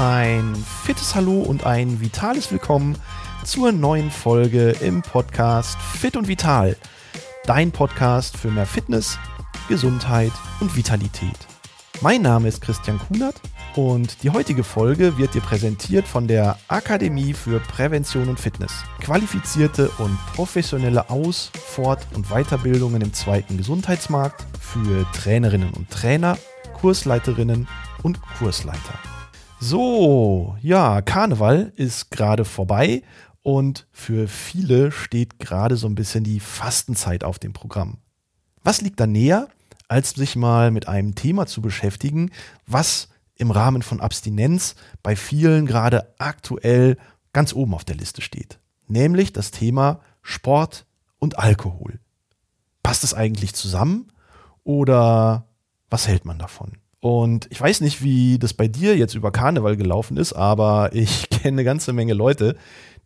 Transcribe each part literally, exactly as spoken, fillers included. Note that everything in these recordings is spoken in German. Ein fittes Hallo und ein vitales Willkommen zur neuen Folge im Podcast Fit und Vital. Dein Podcast für mehr Fitness, Gesundheit und Vitalität. Mein Name ist Christian Kuhnert und die heutige Folge wird dir präsentiert von der Akademie für Prävention und Fitness. Qualifizierte und professionelle Aus-, Fort- und Weiterbildungen im zweiten Gesundheitsmarkt für Trainerinnen und Trainer, Kursleiterinnen und Kursleiter. So, ja, Karneval ist gerade vorbei und für viele steht gerade so ein bisschen die Fastenzeit auf dem Programm. Was liegt da näher, als sich mal mit einem Thema zu beschäftigen, was im Rahmen von Abstinenz bei vielen gerade aktuell ganz oben auf der Liste steht. Nämlich das Thema Sport und Alkohol. Passt es eigentlich zusammen oder was hält man davon? Und ich weiß nicht, wie das bei dir jetzt über Karneval gelaufen ist, aber ich kenne eine ganze Menge Leute,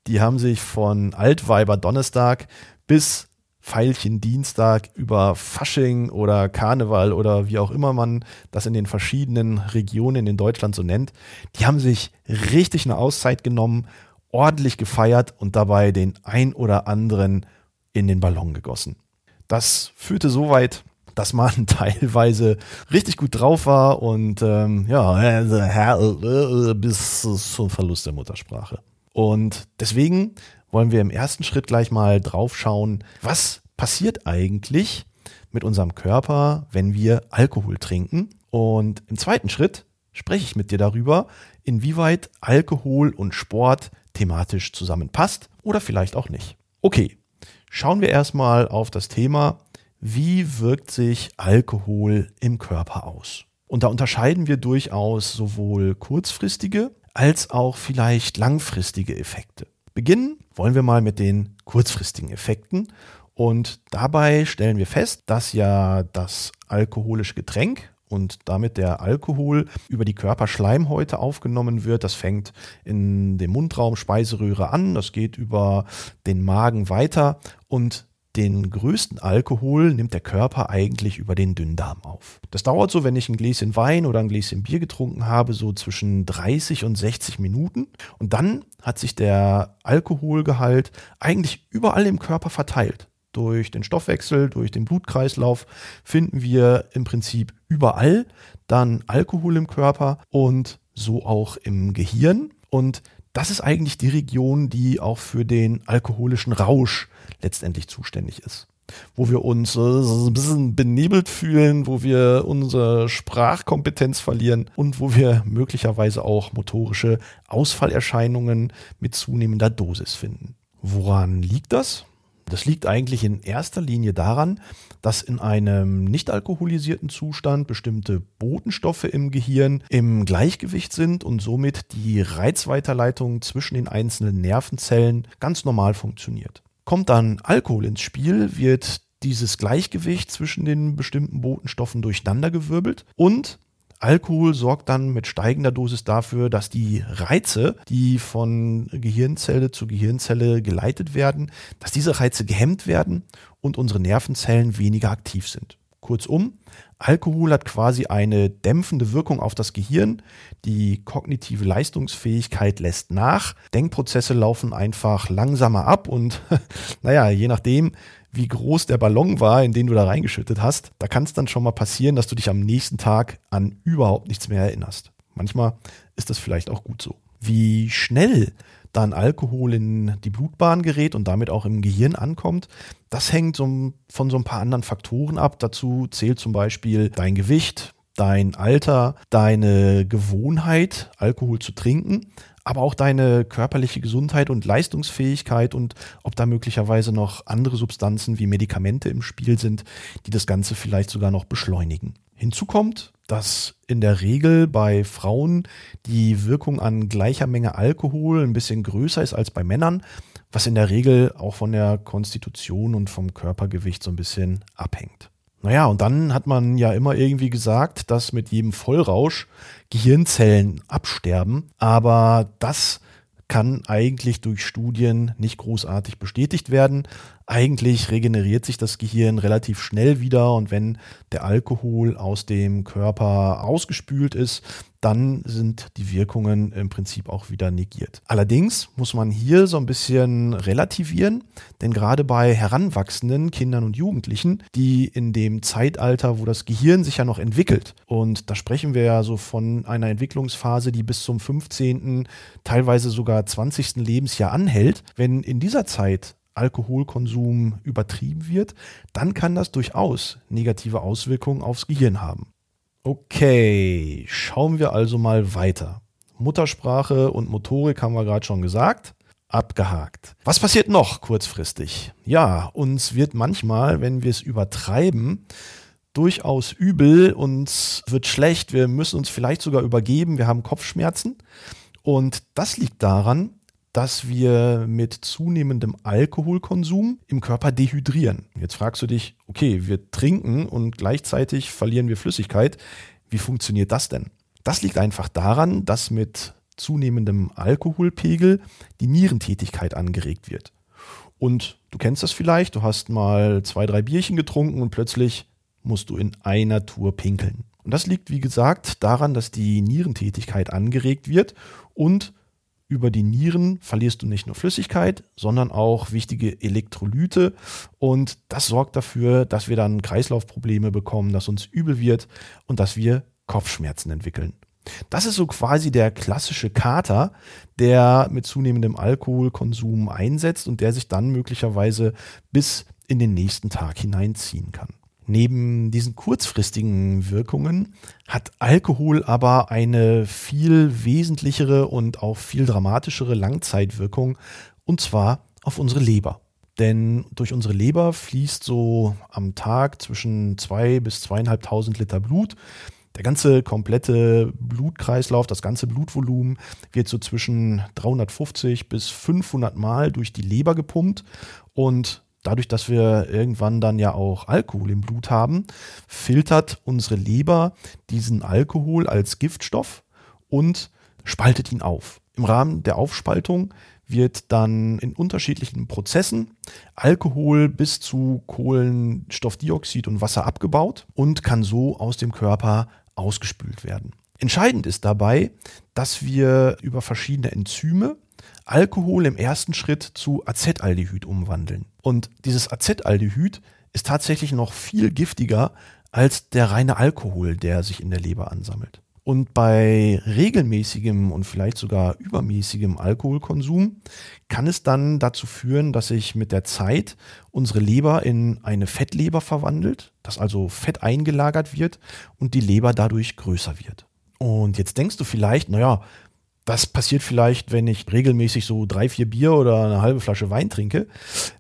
die haben sich von Altweiber Donnerstag bis Veilchen Dienstag über Fasching oder Karneval oder wie auch immer man das in den verschiedenen Regionen in Deutschland so nennt, die haben sich richtig eine Auszeit genommen, ordentlich gefeiert und dabei den ein oder anderen in den Ballon gegossen. Das führte so weit, dass man teilweise richtig gut drauf war und ähm, ja, bis zum Verlust der Muttersprache. Und deswegen wollen wir im ersten Schritt gleich mal drauf schauen, was passiert eigentlich mit unserem Körper, wenn wir Alkohol trinken. Und im zweiten Schritt spreche ich mit dir darüber, inwieweit Alkohol und Sport thematisch zusammenpasst oder vielleicht auch nicht. Okay, schauen wir erstmal auf das Thema, wie wirkt sich Alkohol im Körper aus? Und da unterscheiden wir durchaus sowohl kurzfristige als auch vielleicht langfristige Effekte. Beginnen wollen wir mal mit den kurzfristigen Effekten und dabei stellen wir fest, dass ja das alkoholische Getränk und damit der Alkohol über die Körperschleimhäute aufgenommen wird. Das fängt in dem Mundraum, Speiseröhre an, das geht über den Magen weiter und den größten Alkohol nimmt der Körper eigentlich über den Dünndarm auf. Das dauert so, wenn ich ein Gläschen Wein oder ein Gläschen Bier getrunken habe, so zwischen dreißig und sechzig Minuten. Und dann hat sich der Alkoholgehalt eigentlich überall im Körper verteilt. Durch den Stoffwechsel, durch den Blutkreislauf finden wir im Prinzip überall dann Alkohol im Körper und so auch im Gehirn. Und das ist eigentlich die Region, die auch für den alkoholischen Rausch letztendlich zuständig ist. Wo wir uns äh, ein bisschen benebelt fühlen, wo wir unsere Sprachkompetenz verlieren und wo wir möglicherweise auch motorische Ausfallerscheinungen mit zunehmender Dosis finden. Woran liegt das? Das liegt eigentlich in erster Linie daran, dass in einem nicht alkoholisierten Zustand bestimmte Botenstoffe im Gehirn im Gleichgewicht sind und somit die Reizweiterleitung zwischen den einzelnen Nervenzellen ganz normal funktioniert. Kommt dann Alkohol ins Spiel, wird dieses Gleichgewicht zwischen den bestimmten Botenstoffen durcheinandergewirbelt und Alkohol sorgt dann mit steigender Dosis dafür, dass die Reize, die von Gehirnzelle zu Gehirnzelle geleitet werden, dass diese Reize gehemmt werden und unsere Nervenzellen weniger aktiv sind. Kurzum, Alkohol hat quasi eine dämpfende Wirkung auf das Gehirn, die kognitive Leistungsfähigkeit lässt nach, Denkprozesse laufen einfach langsamer ab und naja, je nachdem, wie groß der Ballon war, in den du da reingeschüttet hast, da kann es dann schon mal passieren, dass du dich am nächsten Tag an überhaupt nichts mehr erinnerst. Manchmal ist das vielleicht auch gut so. Wie schnell dann Alkohol in die Blutbahn gerät und damit auch im Gehirn ankommt, das hängt so von so ein paar anderen Faktoren ab. Dazu zählt zum Beispiel dein Gewicht, dein Alter, deine Gewohnheit, Alkohol zu trinken, aber auch deine körperliche Gesundheit und Leistungsfähigkeit und ob da möglicherweise noch andere Substanzen wie Medikamente im Spiel sind, die das Ganze vielleicht sogar noch beschleunigen. Hinzu kommt, dass in der Regel bei Frauen die Wirkung an gleicher Menge Alkohol ein bisschen größer ist als bei Männern, was in der Regel auch von der Konstitution und vom Körpergewicht so ein bisschen abhängt. Naja, und dann hat man ja immer irgendwie gesagt, dass mit jedem Vollrausch Gehirnzellen absterben, aber das kann eigentlich durch Studien nicht großartig bestätigt werden. eigentlich regeneriert sich das Gehirn relativ schnell wieder, und wenn der Alkohol aus dem Körper ausgespült ist, dann sind die Wirkungen im Prinzip auch wieder negiert. Allerdings muss man hier so ein bisschen relativieren, denn gerade bei heranwachsenden Kindern und Jugendlichen, die in dem Zeitalter, wo das Gehirn sich ja noch entwickelt, und da sprechen wir ja so von einer Entwicklungsphase, die bis zum fünfzehnten, teilweise sogar zwanzigsten Lebensjahr anhält, wenn in dieser Zeit Alkoholkonsum übertrieben wird, dann kann das durchaus negative Auswirkungen aufs Gehirn haben. Okay, schauen wir also mal weiter. Muttersprache und Motorik haben wir gerade schon gesagt. Abgehakt. Was passiert noch kurzfristig? Ja, uns wird manchmal, wenn wir es übertreiben, durchaus übel, uns wird schlecht, wir müssen uns vielleicht sogar übergeben, wir haben Kopfschmerzen. Und das liegt daran, dass wir mit zunehmendem Alkoholkonsum im Körper dehydrieren. Jetzt fragst du dich, okay, wir trinken und gleichzeitig verlieren wir Flüssigkeit. Wie funktioniert das denn? Das liegt einfach daran, dass mit zunehmendem Alkoholpegel die Nierentätigkeit angeregt wird. Und du kennst das vielleicht, du hast mal zwei, drei Bierchen getrunken und plötzlich musst du in einer Tour pinkeln. Und das liegt, wie gesagt, daran, dass die Nierentätigkeit angeregt wird, und über die Nieren verlierst du nicht nur Flüssigkeit, sondern auch wichtige Elektrolyte, und das sorgt dafür, dass wir dann Kreislaufprobleme bekommen, dass uns übel wird und dass wir Kopfschmerzen entwickeln. Das ist so quasi der klassische Kater, der mit zunehmendem Alkoholkonsum einsetzt und der sich dann möglicherweise bis in den nächsten Tag hineinziehen kann. Neben diesen kurzfristigen Wirkungen hat Alkohol aber eine viel wesentlichere und auch viel dramatischere Langzeitwirkung, und zwar auf unsere Leber. Denn durch unsere Leber fließt so am Tag zwischen zwei bis zweieinhalbtausend Liter Blut. Der ganze komplette Blutkreislauf, das ganze Blutvolumen wird so zwischen dreihundertfünfzig bis fünfhundert Mal durch die Leber gepumpt, und dadurch, dass wir irgendwann dann ja auch Alkohol im Blut haben, filtert unsere Leber diesen Alkohol als Giftstoff und spaltet ihn auf. Im Rahmen der Aufspaltung wird dann in unterschiedlichen Prozessen Alkohol bis zu Kohlenstoffdioxid und Wasser abgebaut und kann so aus dem Körper ausgespült werden. Entscheidend ist dabei, dass wir über verschiedene Enzyme Alkohol im ersten Schritt zu Acetaldehyd umwandeln. Und dieses Acetaldehyd ist tatsächlich noch viel giftiger als der reine Alkohol, der sich in der Leber ansammelt. Und bei regelmäßigem und vielleicht sogar übermäßigem Alkoholkonsum kann es dann dazu führen, dass sich mit der Zeit unsere Leber in eine Fettleber verwandelt, dass also Fett eingelagert wird und die Leber dadurch größer wird. Und jetzt denkst du vielleicht, naja, das passiert vielleicht, wenn ich regelmäßig so drei, vier Bier oder eine halbe Flasche Wein trinke.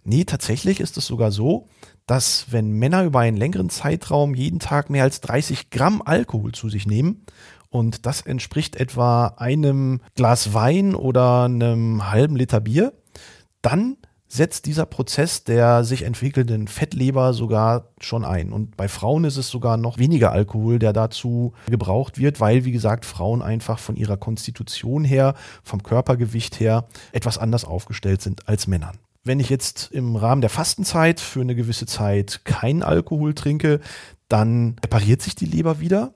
Nee, tatsächlich ist es sogar so, dass wenn Männer über einen längeren Zeitraum jeden Tag mehr als dreißig Gramm Alkohol zu sich nehmen, und das entspricht etwa einem Glas Wein oder einem halben Liter Bier, dann setzt dieser Prozess der sich entwickelnden Fettleber sogar schon ein. Und bei Frauen ist es sogar noch weniger Alkohol, der dazu gebraucht wird, weil, wie gesagt, Frauen einfach von ihrer Konstitution her, vom Körpergewicht her etwas anders aufgestellt sind als Männern. Wenn ich jetzt im Rahmen der Fastenzeit für eine gewisse Zeit keinen Alkohol trinke, dann repariert sich die Leber wieder.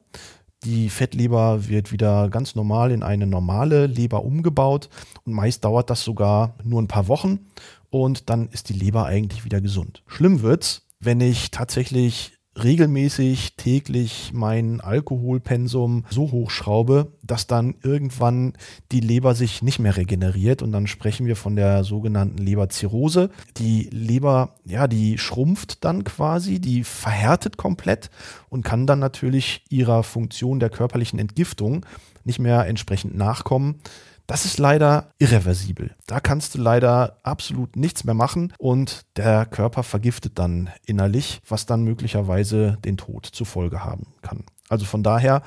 Die Fettleber wird wieder ganz normal in eine normale Leber umgebaut, und meist dauert das sogar nur ein paar Wochen. Und dann ist die Leber eigentlich wieder gesund. Schlimm wird's, wenn ich tatsächlich regelmäßig täglich mein Alkoholpensum so hochschraube, dass dann irgendwann die Leber sich nicht mehr regeneriert, und dann sprechen wir von der sogenannten Leberzirrhose. Die Leber, ja, die schrumpft dann quasi, die verhärtet komplett und kann dann natürlich ihrer Funktion der körperlichen Entgiftung nicht mehr entsprechend nachkommen. Das ist leider irreversibel. Da kannst du leider absolut nichts mehr machen, und der Körper vergiftet dann innerlich, was dann möglicherweise den Tod zur Folge haben kann. Also von daher,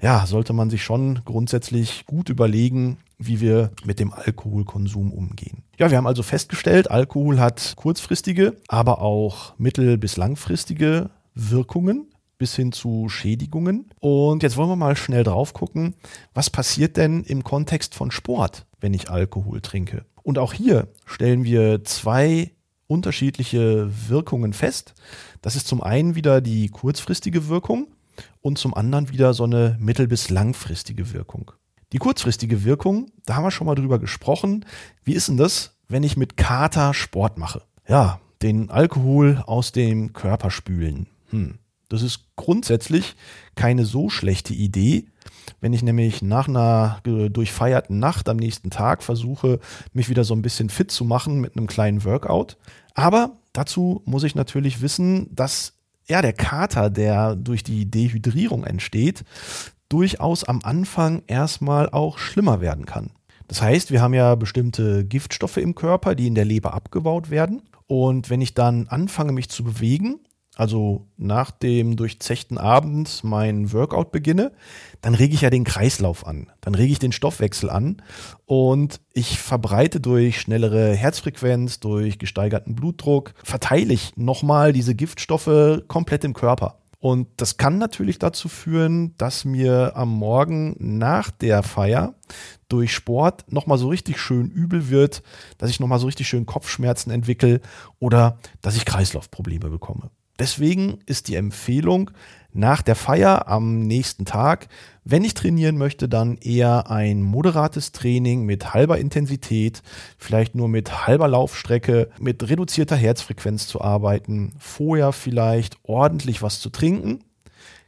ja, sollte man sich schon grundsätzlich gut überlegen, wie wir mit dem Alkoholkonsum umgehen. Ja, wir haben also festgestellt, Alkohol hat kurzfristige, aber auch mittel- bis langfristige Wirkungen bis hin zu Schädigungen. Und jetzt wollen wir mal schnell drauf gucken, was passiert denn im Kontext von Sport, wenn ich Alkohol trinke. Und auch hier stellen wir zwei unterschiedliche Wirkungen fest. Das ist zum einen wieder die kurzfristige Wirkung und zum anderen wieder so eine mittel- bis langfristige Wirkung. Die kurzfristige Wirkung, da haben wir schon mal drüber gesprochen. Wie ist denn das, wenn ich mit Kater Sport mache? Ja, den Alkohol aus dem Körper spülen. Hm. Das ist grundsätzlich keine so schlechte Idee, wenn ich nämlich nach einer durchfeierten Nacht am nächsten Tag versuche, mich wieder so ein bisschen fit zu machen mit einem kleinen Workout. Aber dazu muss ich natürlich wissen, dass ja, der Kater, der durch die Dehydrierung entsteht, durchaus am Anfang erstmal auch schlimmer werden kann. Das heißt, wir haben ja bestimmte Giftstoffe im Körper, die in der Leber abgebaut werden. Und wenn ich dann anfange, mich zu bewegen, also nach dem durchzechten Abend mein Workout beginne, dann rege ich ja den Kreislauf an, dann rege ich den Stoffwechsel an und ich verbreite durch schnellere Herzfrequenz, durch gesteigerten Blutdruck, verteile ich nochmal diese Giftstoffe komplett im Körper. Und das kann natürlich dazu führen, dass mir am Morgen nach der Feier durch Sport nochmal so richtig schön übel wird, dass ich nochmal so richtig schön Kopfschmerzen entwickle oder dass ich Kreislaufprobleme bekomme. Deswegen ist die Empfehlung nach der Feier am nächsten Tag, wenn ich trainieren möchte, dann eher ein moderates Training mit halber Intensität, vielleicht nur mit halber Laufstrecke, mit reduzierter Herzfrequenz zu arbeiten, vorher vielleicht ordentlich was zu trinken,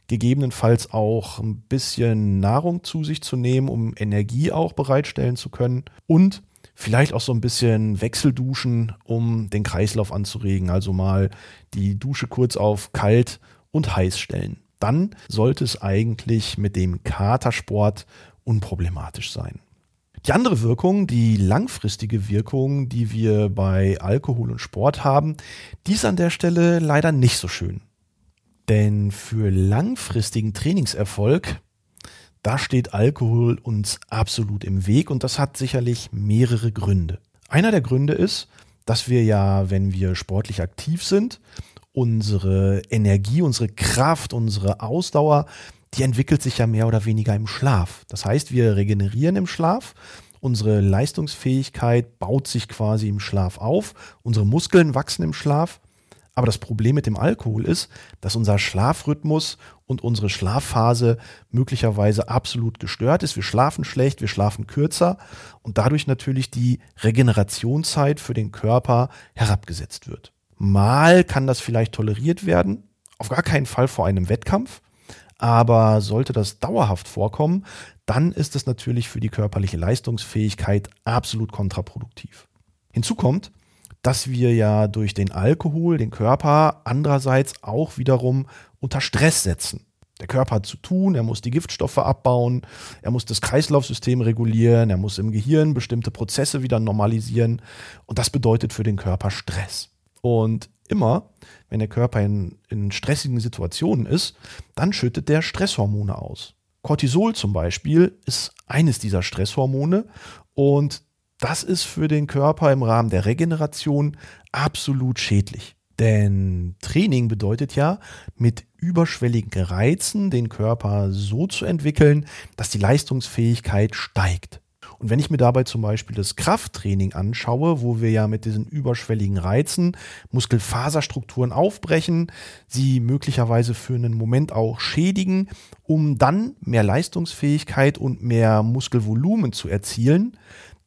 gegebenenfalls auch ein bisschen Nahrung zu sich zu nehmen, um Energie auch bereitstellen zu können und vielleicht auch so ein bisschen Wechselduschen, um den Kreislauf anzuregen. Also mal die Dusche kurz auf kalt und heiß stellen. Dann sollte es eigentlich mit dem Katersport unproblematisch sein. Die andere Wirkung, die langfristige Wirkung, die wir bei Alkohol und Sport haben, die ist an der Stelle leider nicht so schön. Denn für langfristigen Trainingserfolg, da steht Alkohol uns absolut im Weg und das hat sicherlich mehrere Gründe. Einer der Gründe ist, dass wir ja, wenn wir sportlich aktiv sind, unsere Energie, unsere Kraft, unsere Ausdauer, die entwickelt sich ja mehr oder weniger im Schlaf. Das heißt, wir regenerieren im Schlaf, unsere Leistungsfähigkeit baut sich quasi im Schlaf auf, unsere Muskeln wachsen im Schlaf. Aber das Problem mit dem Alkohol ist, dass unser Schlafrhythmus und unsere Schlafphase möglicherweise absolut gestört ist. Wir schlafen schlecht, wir schlafen kürzer und dadurch natürlich die Regenerationszeit für den Körper herabgesetzt wird. Mal kann das vielleicht toleriert werden, auf gar keinen Fall vor einem Wettkampf, aber sollte das dauerhaft vorkommen, dann ist es natürlich für die körperliche Leistungsfähigkeit absolut kontraproduktiv. Hinzu kommt, dass wir ja durch den Alkohol den Körper andererseits auch wiederum unter Stress setzen. Der Körper hat zu tun, er muss die Giftstoffe abbauen, er muss das Kreislaufsystem regulieren, er muss im Gehirn bestimmte Prozesse wieder normalisieren und das bedeutet für den Körper Stress. Und immer, wenn der Körper in, in stressigen Situationen ist, dann schüttet der Stresshormone aus. Cortisol zum Beispiel ist eines dieser Stresshormone und das ist für den Körper im Rahmen der Regeneration absolut schädlich. Denn Training bedeutet ja, mit überschwelligen Reizen den Körper so zu entwickeln, dass die Leistungsfähigkeit steigt. Und wenn ich mir dabei zum Beispiel das Krafttraining anschaue, wo wir ja mit diesen überschwelligen Reizen Muskelfaserstrukturen aufbrechen, sie möglicherweise für einen Moment auch schädigen, um dann mehr Leistungsfähigkeit und mehr Muskelvolumen zu erzielen,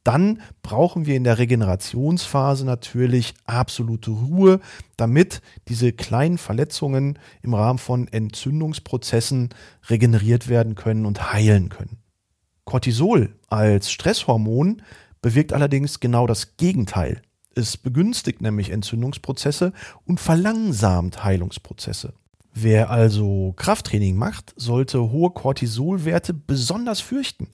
dann brauchen wir in der Regenerationsphase natürlich absolute Ruhe, damit diese kleinen Verletzungen im Rahmen von Entzündungsprozessen regeneriert werden können und heilen können. Cortisol als Stresshormon bewirkt allerdings genau das Gegenteil. Es begünstigt nämlich Entzündungsprozesse und verlangsamt Heilungsprozesse. Wer also Krafttraining macht, sollte hohe Cortisolwerte besonders fürchten.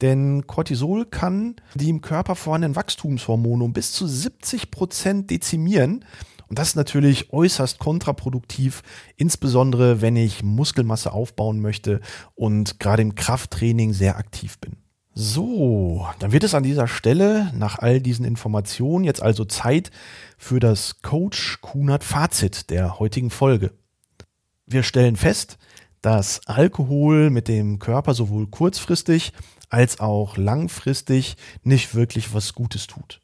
Denn Cortisol kann die im Körper vorhandenen Wachstumshormone um bis zu siebzig Prozent dezimieren. Und das ist natürlich äußerst kontraproduktiv, insbesondere wenn ich Muskelmasse aufbauen möchte und gerade im Krafttraining sehr aktiv bin. So, dann wird es an dieser Stelle nach all diesen Informationen jetzt also Zeit für das Coach Kuhnert Fazit der heutigen Folge. Wir stellen fest, dass Alkohol mit dem Körper sowohl kurzfristig als auch langfristig nicht wirklich was Gutes tut.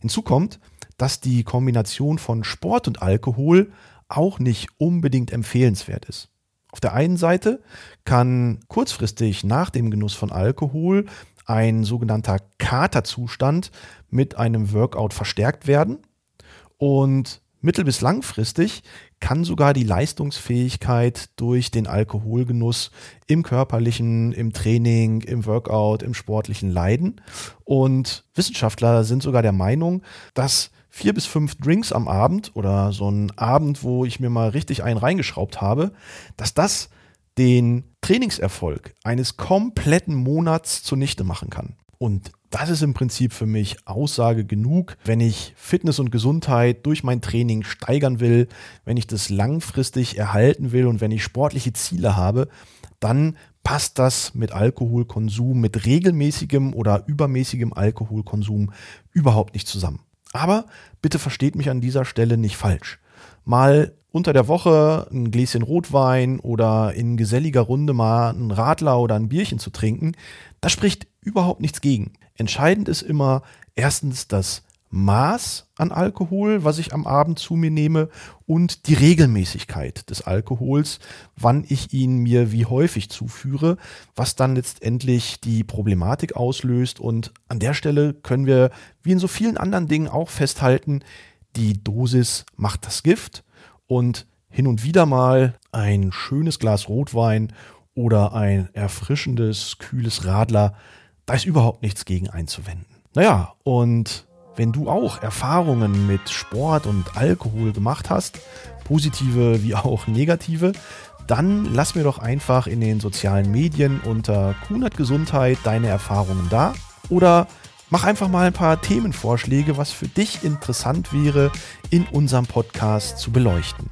Hinzu kommt, dass die Kombination von Sport und Alkohol auch nicht unbedingt empfehlenswert ist. Auf der einen Seite kann kurzfristig nach dem Genuss von Alkohol ein sogenannter Katerzustand mit einem Workout verstärkt werden und mittel- bis langfristig kann sogar die Leistungsfähigkeit durch den Alkoholgenuss im körperlichen, im Training, im Workout, im sportlichen leiden. Und Wissenschaftler sind sogar der Meinung, dass vier bis fünf Drinks am Abend oder so ein Abend, wo ich mir mal richtig einen reingeschraubt habe, dass das den Trainingserfolg eines kompletten Monats zunichte machen kann. Und das ist im Prinzip für mich Aussage genug, wenn ich Fitness und Gesundheit durch mein Training steigern will, wenn ich das langfristig erhalten will und wenn ich sportliche Ziele habe, dann passt das mit Alkoholkonsum, mit regelmäßigem oder übermäßigem Alkoholkonsum überhaupt nicht zusammen. Aber bitte versteht mich an dieser Stelle nicht falsch. Mal unter der Woche ein Gläschen Rotwein oder in geselliger Runde mal einen Radler oder ein Bierchen zu trinken, das spricht überhaupt nichts gegen. Entscheidend ist immer erstens das Maß an Alkohol, was ich am Abend zu mir nehme und die Regelmäßigkeit des Alkohols, wann ich ihn mir wie häufig zuführe, was dann letztendlich die Problematik auslöst. Und an der Stelle können wir wie in so vielen anderen Dingen auch festhalten, die Dosis macht das Gift und hin und wieder mal ein schönes Glas Rotwein oder ein erfrischendes, kühles Radler, da ist überhaupt nichts gegen einzuwenden. Naja, und wenn du auch Erfahrungen mit Sport und Alkohol gemacht hast, positive wie auch negative, dann lass mir doch einfach in den sozialen Medien unter Kuhnert Gesundheit deine Erfahrungen da oder mach einfach mal ein paar Themenvorschläge, was für dich interessant wäre, in unserem Podcast zu beleuchten.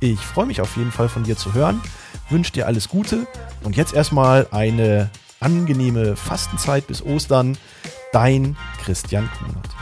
Ich freue mich auf jeden Fall von dir zu hören, wünsche dir alles Gute und jetzt erstmal eine angenehme Fastenzeit bis Ostern. Dein Christian Kuhnert.